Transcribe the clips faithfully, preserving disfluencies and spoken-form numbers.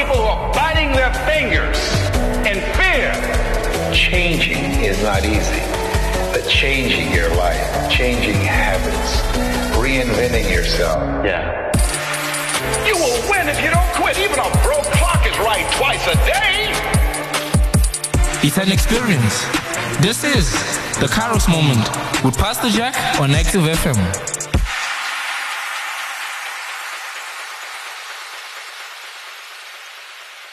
people who are biting their fingers in fear. Changing is not easy, but changing your life, changing habits, reinventing yourself. Yeah. You will win if you don't quit. Even a broke clock is right twice a day. It's an experience. This is the Kairos Moment with Pastor Jack on Active F M.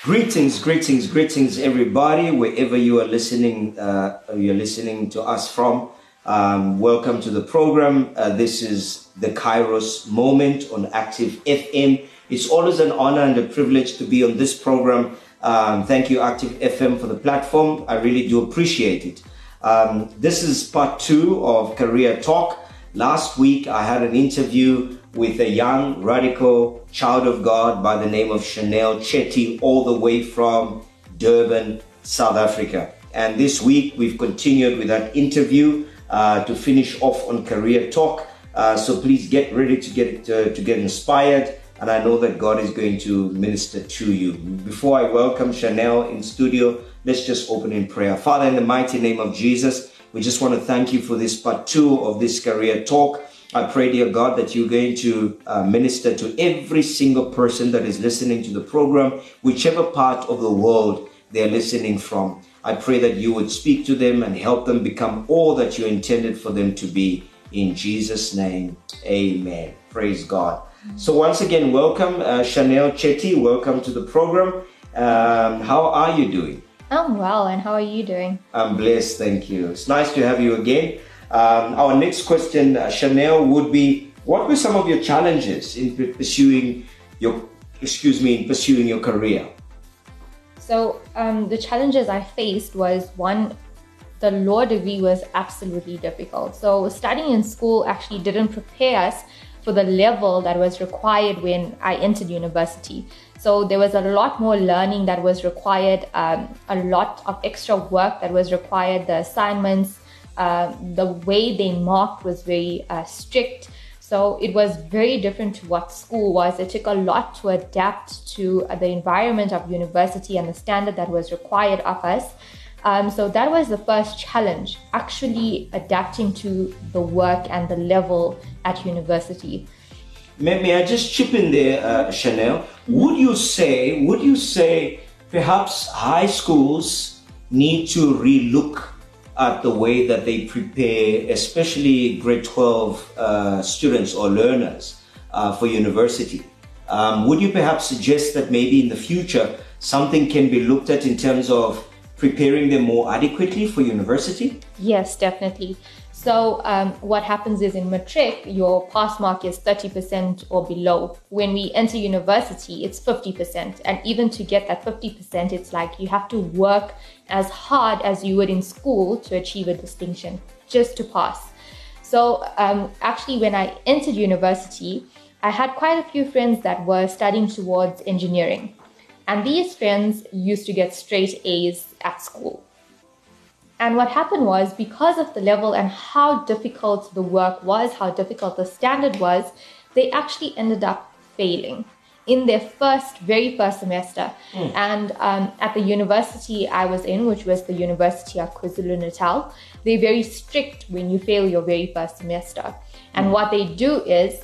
Greetings, greetings, greetings, everybody, wherever you are listening, uh, you're listening to us from. Um, welcome to the program. Uh, this is the Kairos Moment on Active F M. It's always an honor and a privilege to be on this program. Um, thank you, Active F M, for the platform. I really do appreciate it. Um, this is part two of Career Talk. Last week, I had an interview with a young, radical child of God by the name of Chanel Chetty, all the way from Durban, South Africa. And this week, we've continued with that interview uh, to finish off on Career Talk. Uh, so please get ready to get, uh, to get inspired. And I know that God is going to minister to you. Before I welcome Chanel in studio, let's just open in prayer. Father, in the mighty name of Jesus, we just want to thank you for this part two of this Career Talk. I pray, dear God, that you're going to uh, minister to every single person that is listening to the program, whichever part of the world they're listening from. I pray that you would speak to them and help them become all that you intended for them to be. In Jesus' name, amen. Praise God. So once again, welcome, uh, Chanel Chetty. Welcome to the program. Um, how are you doing? I'm well, and how are you doing? I'm blessed, thank you. It's nice to have you again. Um, our next question, uh, Chanel, would be: what were some of your challenges in pursuing your, excuse me, in pursuing your career? So um, the challenges I faced was, one, the law degree was absolutely difficult. So studying in school actually didn't prepare us for the level that was required when I entered university. So there was a lot more learning that was required, um, a lot of extra work that was required. The assignments, uh, the way they marked was very uh, strict. So it was very different to what school was. It took a lot to adapt to uh, the environment of university and the standard that was required of us. Um, so that was the first challenge, actually adapting to the work and the level at university. May, may I just chip in there, uh, Chanel? Would you say, would you say perhaps high schools need to relook at the way that they prepare, especially grade twelve uh, students or learners uh, for university? Um, would you perhaps suggest that maybe in the future, something can be looked at in terms of preparing them more adequately for university? Yes, definitely. So um, what happens is in matric, your pass mark is thirty percent or below. When we enter university, it's fifty percent. And even to get that fifty percent, it's like you have to work as hard as you would in school to achieve a distinction, just to pass. So um, actually, when I entered university, I had quite a few friends that were studying towards engineering. And these friends used to get straight A's at school. And what happened was, because of the level and how difficult the work was, how difficult the standard was, they actually ended up failing in their first, very first semester. Mm. And um, at the university I was in, which was the University of KwaZulu-Natal, they're very strict when you fail your very first semester. And mm. what they do is,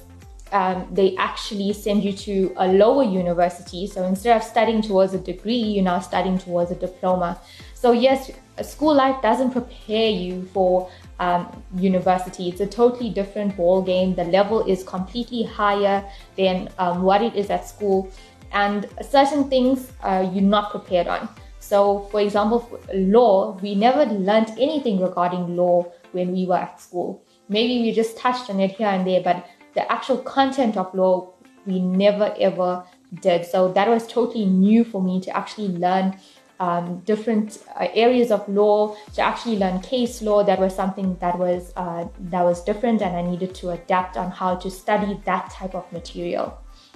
Um, they actually send you to a lower university. So instead of studying towards a degree, you're now studying towards a diploma. So yes, a school life doesn't prepare you for um, university. It's a totally different ball game. The level is completely higher than um, what it is at school. And certain things uh, you're not prepared on. So for example, for law, we never learned anything regarding law when we were at school. Maybe we just touched on it here and there, but the actual content of law, we never ever did. So that was totally new for me, to actually learn um, different uh, areas of law, to actually learn case law. That was something that was, uh, that was different, and I needed to adapt on how to study that type of material.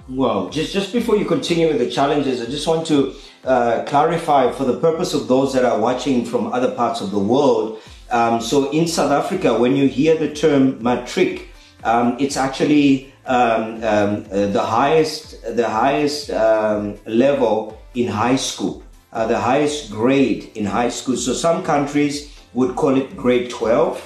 Well, just, just before you continue with the challenges, I just want to uh, clarify for the purpose of those that are watching from other parts of the world. Um, so in South Africa, when you hear the term matric, Um, it's actually um, um, uh, the highest, the highest um, level in high school, uh, the highest grade in high school. So some countries would call it grade twelve.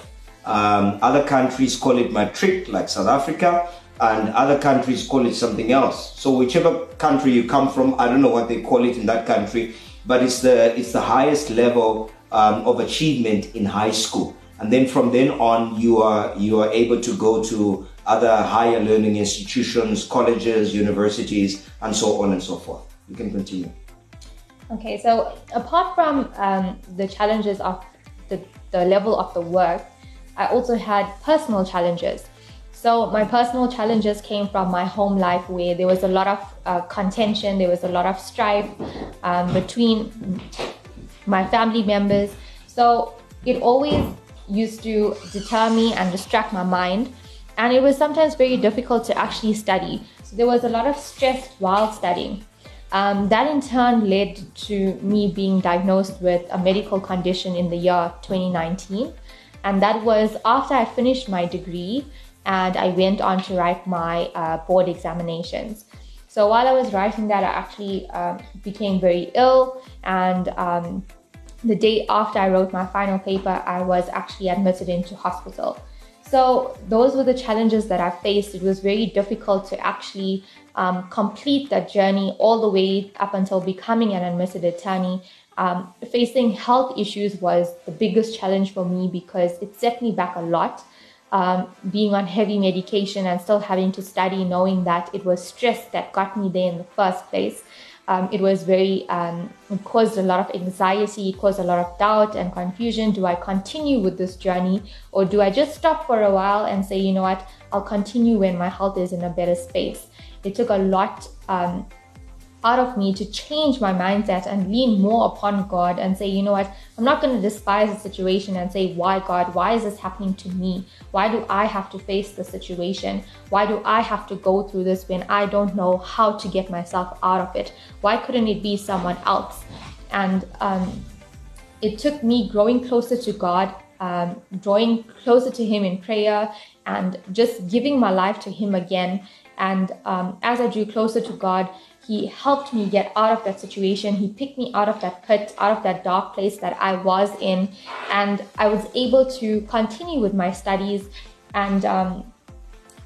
Um, other countries call it matric, like South Africa, and other countries call it something else. So whichever country you come from, I don't know what they call it in that country, but it's the, it's the highest level um, of achievement in high school. And then from then on, you are, you are able to go to other higher learning institutions, colleges, universities, and so on and so forth. You can continue. Okay, so apart from um, the challenges of the, the level of the work, I also had personal challenges. So my personal challenges came from my home life, where there was a lot of uh, contention, there was a lot of strife um, between my family members. So it always used to deter me and distract my mind. And it was sometimes very difficult to actually study. So there was a lot of stress while studying. Um, that in turn led to me being diagnosed with a medical condition in the year twenty nineteen. And that was after I finished my degree and I went on to write my uh, board examinations. So while I was writing that, I actually uh, became very ill, and um, the day after I wrote my final paper, I was actually admitted into hospital. So those were the challenges that I faced. It was very difficult to actually um, complete that journey all the way up until becoming an admitted attorney. Um, facing health issues was the biggest challenge for me because it set me back a lot. Um, being on heavy medication and still having to study, knowing that it was stress that got me there in the first place. Um, it was very, um, it caused a lot of anxiety, it caused a lot of doubt and confusion. Do I continue with this journey, or do I just stop for a while and say, you know what, I'll continue when my health is in a better space? It took a lot um, out of me to change my mindset and lean more upon God and say, you know what, I'm not going to despise the situation and say, why God, why is this happening to me? Why do I have to face the situation? Why do I have to go through this when I don't know how to get myself out of it? Why couldn't it be someone else? And um, it took me growing closer to God, um, drawing closer to Him in prayer, and just giving my life to Him again. And um, as I drew closer to God, He helped me get out of that situation. He picked me out of that pit, out of that dark place that I was in. And I was able to continue with my studies and um,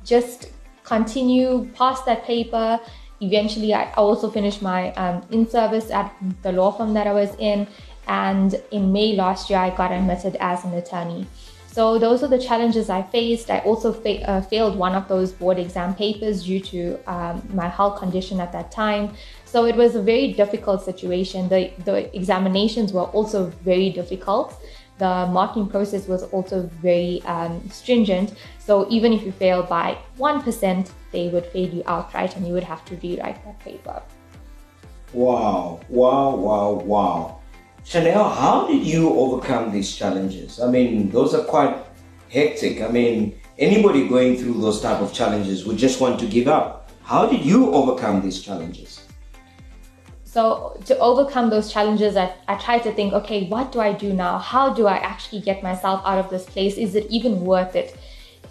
just continue past that paper. Eventually, I also finished my um, in-service at the law firm that I was in. And in May last year, I got admitted as an attorney. So those are the challenges I faced. I also fa uh, failed one of those board exam papers due to um, my health condition at that time. So it was a very difficult situation. The, the examinations were also very difficult. The marking process was also very um, stringent. So even if you fail by one percent, they would fail you outright and you would have to rewrite that paper. Wow, wow, wow, wow. Chanel, how did you overcome these challenges? I mean, those are quite hectic. I mean, anybody going through those type of challenges would just want to give up. How did you overcome these challenges? So to overcome those challenges, I, I tried to think, okay, what do I do now? How do I actually get myself out of this place? Is it even worth it?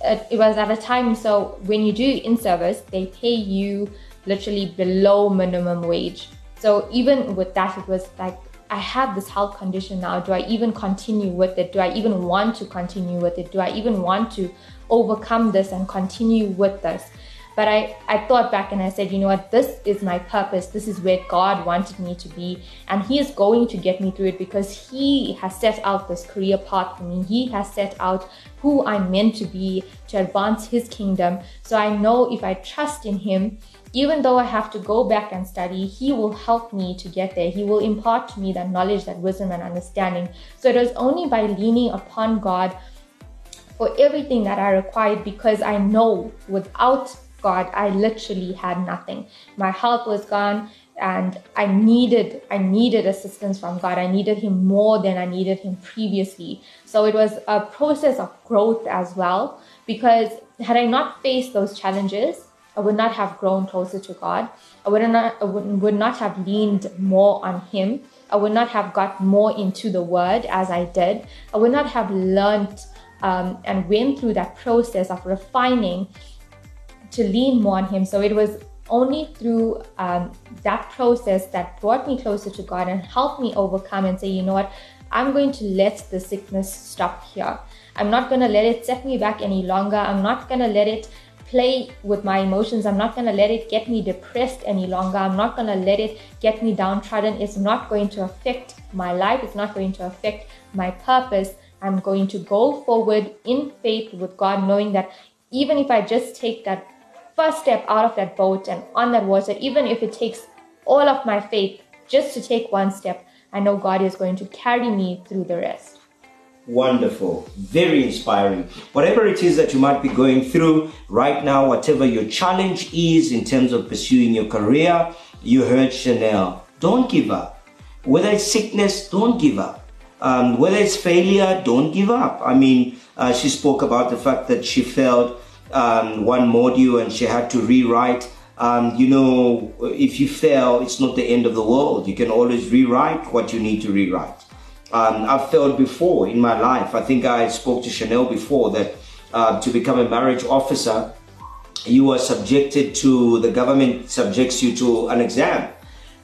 It was at a time, so when you do in-service, they pay you literally below minimum wage. So even with that, it was like, I have this health condition now. Do I even continue with it? Do I even want to continue with it? Do I even want to overcome this and continue with this? But I, I thought back and I said, you know what, this is my purpose. This is where God wanted me to be. And He is going to get me through it because He has set out this career path for me. He has set out who I'm meant to be to advance His kingdom. So I know if I trust in Him, even though I have to go back and study, He will help me to get there. He will impart to me that knowledge, that wisdom and understanding. So it was only by leaning upon God for everything that I required, because I know without God, I literally had nothing. My health was gone and I needed, I needed assistance from God. I needed Him more than I needed Him previously. So it was a process of growth as well, because had I not faced those challenges, I would not have grown closer to God. I would not, I would, would not have leaned more on Him. I would not have got more into the Word as I did. I would not have learned um, and went through that process of refining to lean more on Him. So it was only through um, that process that brought me closer to God and helped me overcome and say, you know what, I'm going to let the sickness stop here. I'm not going to let it set me back any longer. I'm not going to let it play with my emotions. I'm not going to let it get me depressed any longer. I'm not going to let it get me downtrodden. It's not going to affect my life. It's not going to affect my purpose. I'm going to go forward in faith with God, knowing that even if I just take that first step out of that boat and on that water, even if it takes all of my faith just to take one step, I know God is going to carry me through the rest. Wonderful. Very inspiring. Whatever it is that you might be going through right now, whatever your challenge is in terms of pursuing your career, you heard Chanel. Don't give up. Whether it's sickness, don't give up. Um, whether it's failure, don't give up. I mean, uh, she spoke about the fact that she failed um, one module and she had to rewrite. Um, you know, if you fail, it's not the end of the world. You can always rewrite what you need to rewrite. Um, I've failed before in my life. I think I spoke to Chanel before that uh, to become a marriage officer, you are subjected to, the government subjects you to an exam.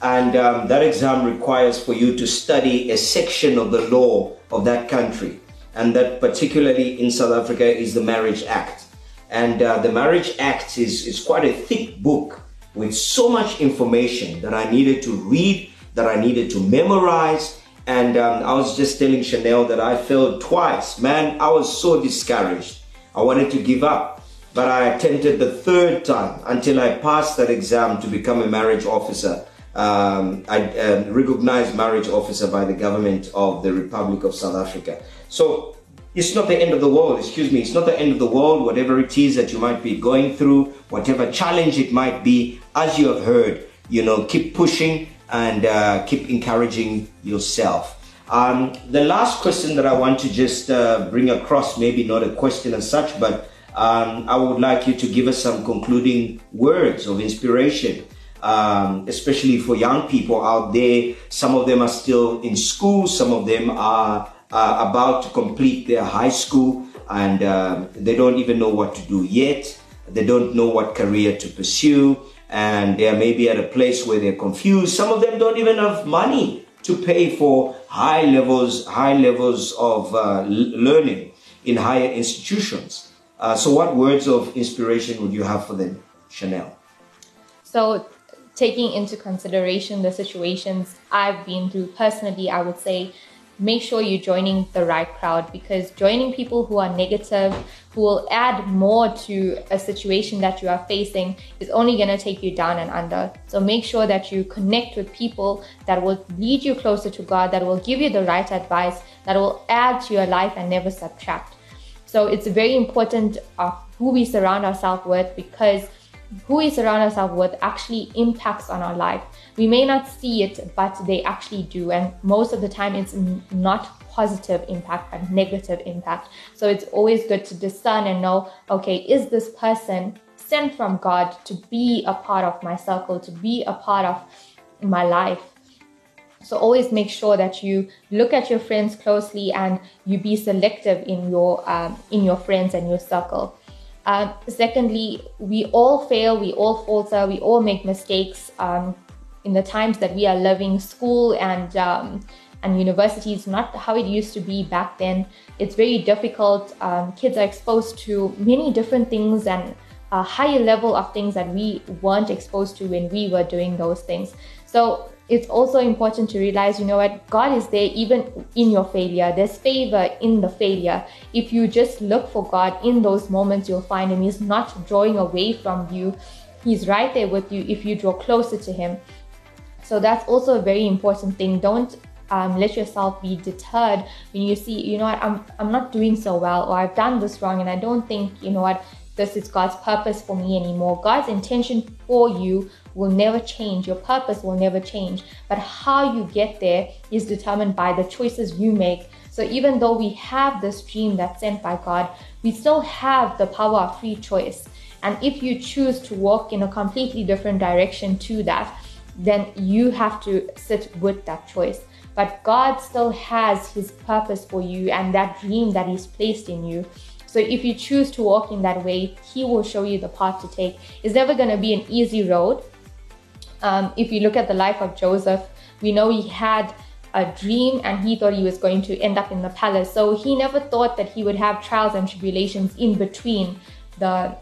And um, that exam requires for you to study a section of the law of that country. And that particularly in South Africa is the Marriage Act. And uh, the Marriage Act is, is quite a thick book with so much information that I needed to read, that I needed to memorize. And um, I was just telling Chanel that I failed twice. Man, I was so discouraged. I wanted to give up. But I attempted the third time until I passed that exam to become a marriage officer. Um, I uh, recognized marriage officer by the government of the Republic of South Africa. So it's not the end of the world, excuse me. It's not the end of the world, whatever it is that you might be going through, whatever challenge it might be, as you have heard, you know, keep pushing and uh, keep encouraging yourself. Um, the last question that I want to just uh, bring across, maybe not a question as such, but um, I would like you to give us some concluding words of inspiration, um, especially for young people out there. Some of them are still in school, some of them are uh, about to complete their high school, and uh, they don't even know what to do yet. They don't know what career to pursue. And they are maybe at a place where they're confused. Some of them don't even have money to pay for high levels, high levels of uh, learning in higher institutions. Uh, so what words of inspiration would you have for them, Chanel? So taking into consideration the situations I've been through personally, I would say, make sure you're joining the right crowd, because joining people who are negative, who will add more to a situation that you are facing, is only going to take you down and under. So make sure that you connect with people that will lead you closer to God, that will give you the right advice, that will add to your life and never subtract. So it's very important of who we surround ourselves with, because who we surround ourselves with actually impacts on our life. We may not see it, but they actually do. And most of the time, it's not positive impact, but negative impact. So it's always good to discern and know, okay, is this person sent from God to be a part of my circle, to be a part of my life? So always make sure that you look at your friends closely and you be selective in your, um, in your friends and your circle. Um, secondly, we all fail, we all falter, we all make mistakes. Um, in the times that we are living, school and um, and university is not how it used to be back then. It's very difficult. Um, kids are exposed to many different things and a higher level of things that we weren't exposed to when we were doing those things. So it's also important to realize, you know what, God is there even in your failure. There's favor in the failure. If you just look for God in those moments, you'll find Him. He's not drawing away from you. He's right there with you if you draw closer to Him. So that's also a very important thing. Don't um, let yourself be deterred when you see, you know what, I'm, I'm not doing so well, or I've done this wrong and I don't think, you know what, this is God's purpose for me anymore. God's intention for you will never change. Your purpose will never change. But how you get there is determined by the choices you make. So even though we have this dream that's sent by God, we still have the power of free choice. And if you choose to walk in a completely different direction to that, then you have to sit with that choice. But God still has His purpose for you and that dream that He's placed in you. So if you choose to walk in that way, he will show you the path to take. It's never going to be an easy road. Um, if you look at the life of Joseph, we know he had a dream and he thought he was going to end up in the palace. So he never thought that he would have trials and tribulations in between the,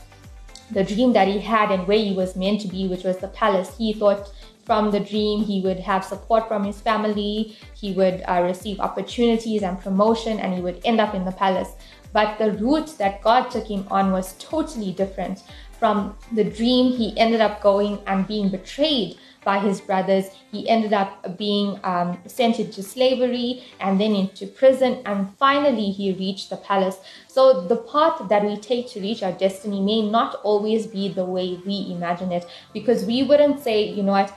the dream that he had and where he was meant to be, which was the palace. He thought from the dream he would have support from his family, he would uh, receive opportunities and promotion, and he would end up in the palace. But the route that God took him on was totally different. From the dream, he ended up going and being betrayed by his brothers. He ended up being um, sent into slavery and then into prison, and finally he reached the palace. So the path that we take to reach our destiny may not always be the way we imagine it, because we wouldn't say, you know what,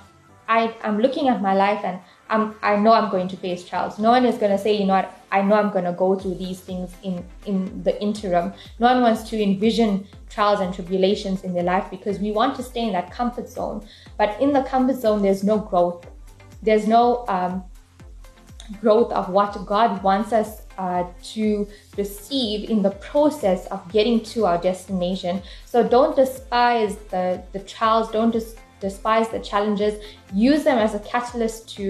I, I'm looking at my life and I'm, I know I'm going to face trials. No one is going to say, you know what, I know I'm going to go through these things in, in the interim. No one wants to envision trials and tribulations in their life, because we want to stay in that comfort zone. But in the comfort zone, there's no growth. There's no um, growth of what God wants us uh, to receive in the process of getting to our destination. So don't despise the, the trials. Don't dis despise the challenges. Use them as a catalyst to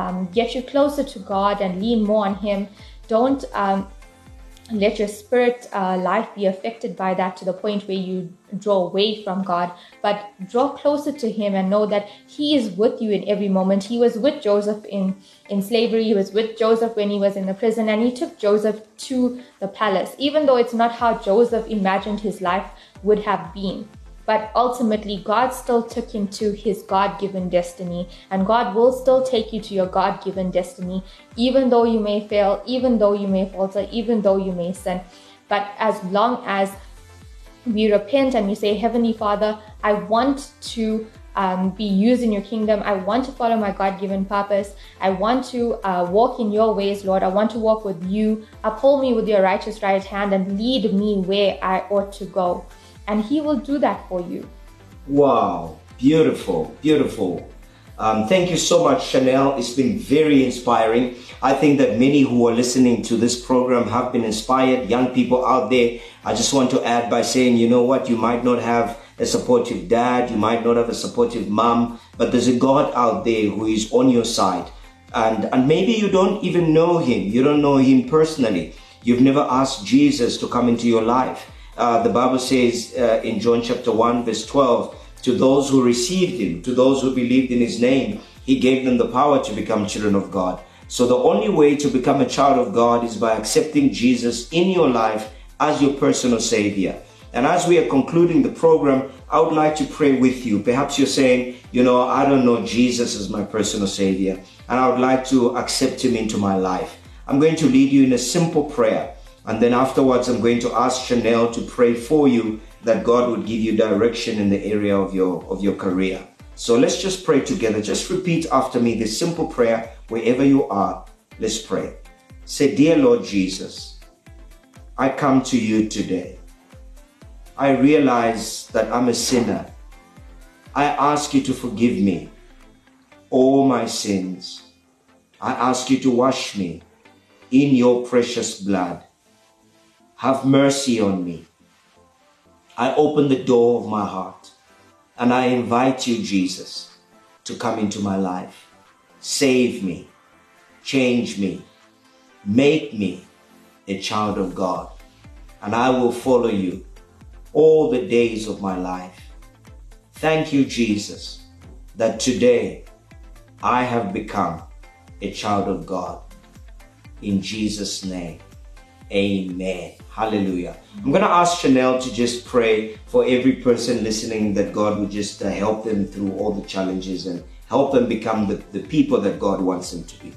Um, get you closer to God and lean more on Him. Don't um, let your spirit uh, life be affected by that to the point where you draw away from God, but draw closer to Him and know that He is with you in every moment. He was with Joseph in, in slavery. He was with Joseph when he was in the prison, and He took Joseph to the palace, even though it's not how Joseph imagined his life would have been. But ultimately, God still took him to his God-given destiny, and God will still take you to your God-given destiny, even though you may fail, even though you may falter, even though you may sin. But as long as we repent and we say, Heavenly Father, I want to um, be used in your kingdom. I want to follow my God-given purpose. I want to uh, walk in your ways, Lord. I want to walk with you. Uphold me with your righteous right hand and lead me where I ought to go. And He will do that for you. Wow, beautiful, beautiful. Um, thank you so much, Chanel. It's been very inspiring. I think that many who are listening to this program have been inspired. Young people out there, I just want to add by saying, you know what, you might not have a supportive dad, you might not have a supportive mom, but there's a God out there who is on your side. And, and maybe you don't even know Him. You don't know Him personally. You've never asked Jesus to come into your life. Uh, the Bible says uh, in John chapter one verse twelve, to those who received Him, to those who believed in His name, He gave them the power to become children of God. So the only way to become a child of God is by accepting Jesus in your life as your personal Savior. And as we are concluding the program, I would like to pray with you. Perhaps you're saying, you know, I don't know Jesus as my personal Savior, and I would like to accept Him into my life. I'm going to lead you in a simple prayer. And then afterwards, I'm going to ask Chanel to pray for you that God would give you direction in the area of your, of your career. So let's just pray together. Just repeat after me this simple prayer wherever you are. Let's pray. Say, Dear Lord Jesus, I come to you today. I realize that I'm a sinner. I ask you to forgive me all my sins. I ask you to wash me in your precious blood. Have mercy on me. I open the door of my heart and I invite you, Jesus, to come into my life. Save me, change me, make me a child of God, and I will follow you all the days of my life. Thank you, Jesus, that today I have become a child of God. In Jesus' name. Amen. Hallelujah. I'm going to ask Chanel to just pray for every person listening that God would just uh, help them through all the challenges and help them become the, the people that God wants them to be.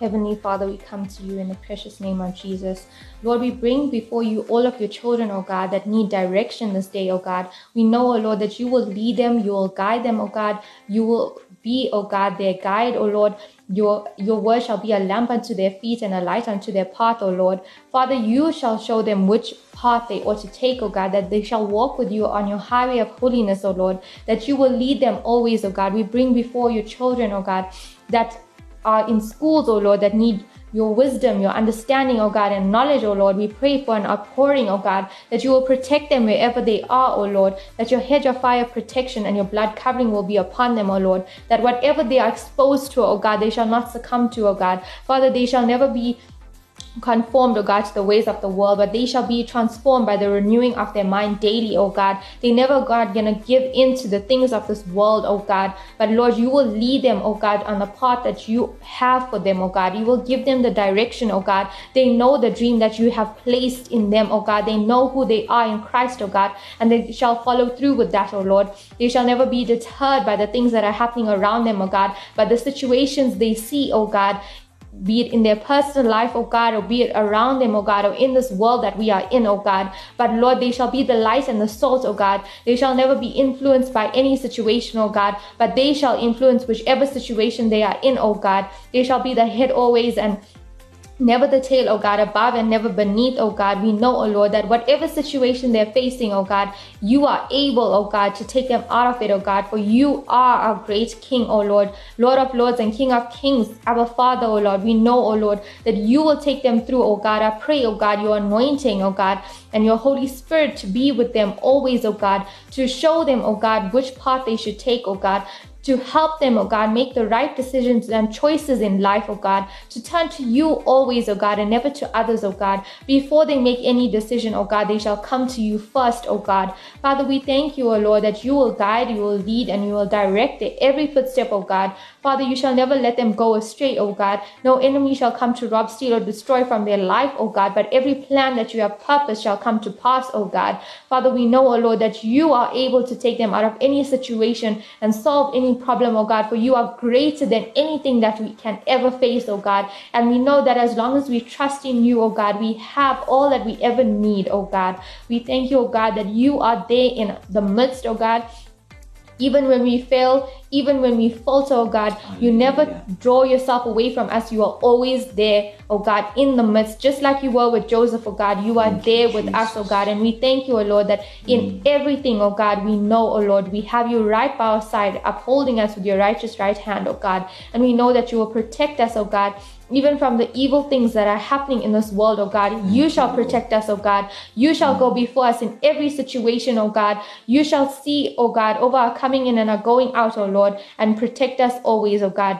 Heavenly Father, we come to you in the precious name of Jesus. Lord, we bring before you all of your children, O God, that need direction this day, O God. We know, O Lord, that you will lead them, you will guide them, O God. You will be, O God, their guide, O Lord. Your, your word shall be a lamp unto their feet and a light unto their path, O Lord. Father, you shall show them which path they ought to take, O God, that they shall walk with you on your highway of holiness, O Lord, that you will lead them always, O God. We bring before your children, O God, that are in schools, O Lord, that need your wisdom, your understanding, O God, and knowledge, O Lord. We pray for an outpouring, O God, that you will protect them wherever they are, O Lord, that your hedge of fire protection and your blood covering will be upon them, O Lord, that whatever they are exposed to, O God, they shall not succumb to, O God. Father, they shall never be conformed, O God, to the ways of the world, but they shall be transformed by the renewing of their mind daily, O God. They never, God, gonna give in to the things of this world, O God, but Lord, you will lead them, O God, on the path that you have for them, O God. You will give them the direction, O God. They know the dream that you have placed in them, O God. They know who they are in Christ, O God, and they shall follow through with that, O Lord. They shall never be deterred by the things that are happening around them, O God, but the situations they see, O God, be it in their personal life, O God, or be it around them, O God, or in this world that we are in, O God. But Lord, they shall be the light and the salt, O God. They shall never be influenced by any situation, O God, but they shall influence whichever situation they are in, O God. They shall be the head always and never the tail, O God, above and never beneath, O God. We know, O Lord, that whatever situation they're facing, O God, you are able, O God, to take them out of it, O God, for you are our great King, O Lord, Lord of lords and King of kings, our Father, O Lord. We know, O Lord, that you will take them through, O God. I pray, O God, your anointing, O God, and your Holy Spirit to be with them always, O God, to show them, O God, which path they should take, O God, to help them, O God, make the right decisions and choices in life, O God, to turn to you always, O God, and never to others, O God. Before they make any decision, O God, they shall come to you first, O God. Father, we thank you, O Lord, that you will guide, you will lead, and you will direct their every footstep, O God. Father, you shall never let them go astray, O God. No enemy shall come to rob, steal, or destroy from their life, O God, but every plan that you have purposed shall come to pass, O God. Father, we know, O Lord, that you are able to take them out of any situation and solve any problem, O God, for you are greater than anything that we can ever face, O God. And we know that as long as we trust in you, O God, we have all that we ever need, O God. We thank you, O God, that you are there in the midst, O God. Even when we fail, even when we falter, O God, you never draw yourself away from us. You are always there, O God, in the midst, just like you were with Joseph, O God. You are there with us, O God. And we thank you, O Lord, that in everything, O God, we know, O Lord, we have you right by our side, upholding us with your righteous right hand, O God. And we know that you will protect us, O God, even from the evil things that are happening in this world, O God. You shall protect us, O God. You shall go before us in every situation, O God. You shall see, O God, over our coming in and our going out, O Lord, and protect us always, O God.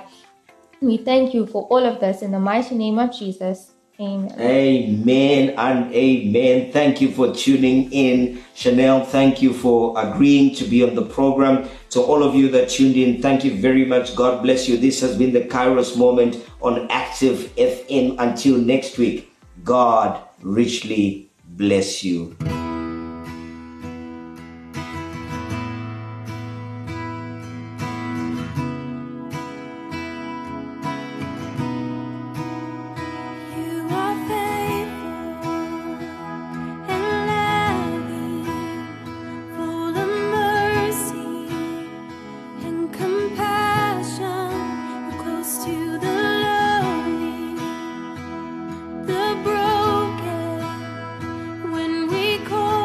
We thank you for all of this in the mighty name of Jesus. Amen. Amen and amen. Thank you for tuning in, Chanel. Thank you for agreeing to be on the program. To all of you that tuned in, thank you very much. God bless you. This has been the Kairos Moment on Active F M. Until next week, God richly bless you. Call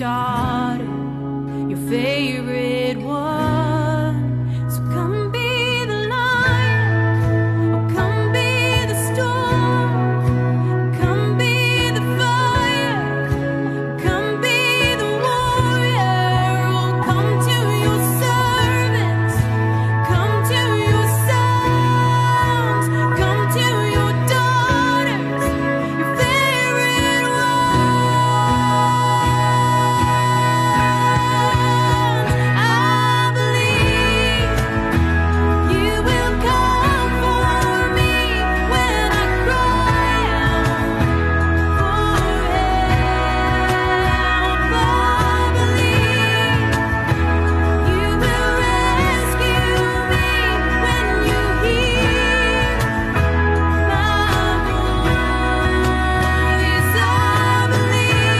daughter, your favorite one. So come be the light, or come be the storm, come be the fire, come be the warrior. Oh, come to your service, come to your sons, come to your daughters, your favorite ones. I believe you will come for me when I cry out for help. I believe you will rescue me when you hear my voice. I believe you will come for me when I cry out for help. I believe you will rescue me when you hear at the hour of the dawn,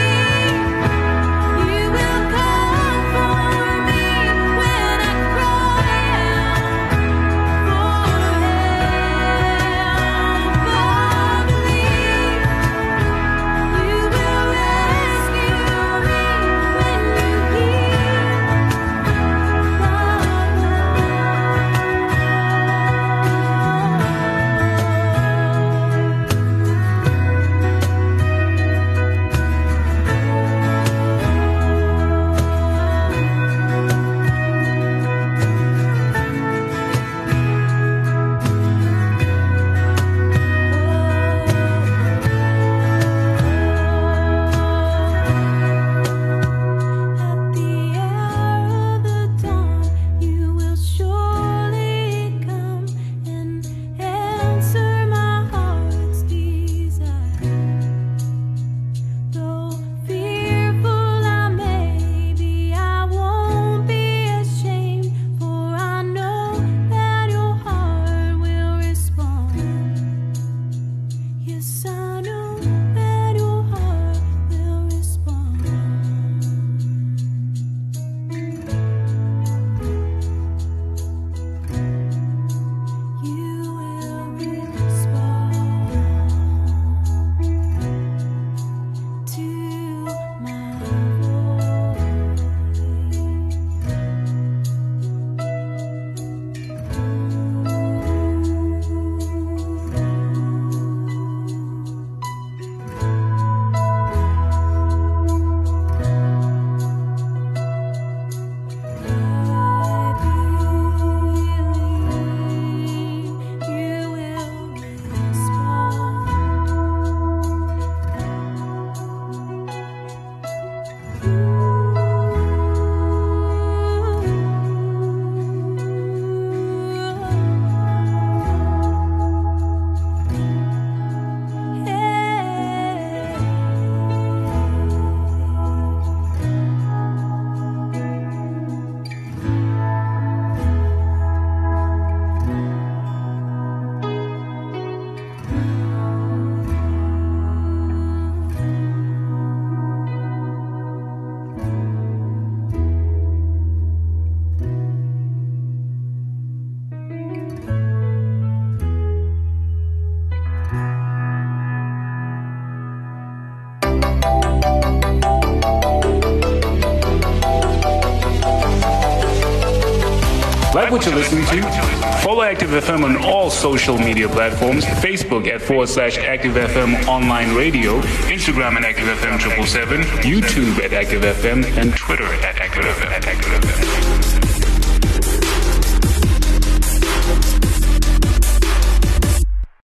you will surely come and answer my heart's desire. Though fearful I may be, I won't be ashamed, for I know that your heart will respond. Yes, I know that your heart will respond. You will respond to my voice. You will respond. Like what you're listening to? Follow Active F M on all social media platforms. Facebook at forward slash Active F M online radio. Instagram at Active F M triple seven. YouTube at Active F M. And Twitter at Active F M.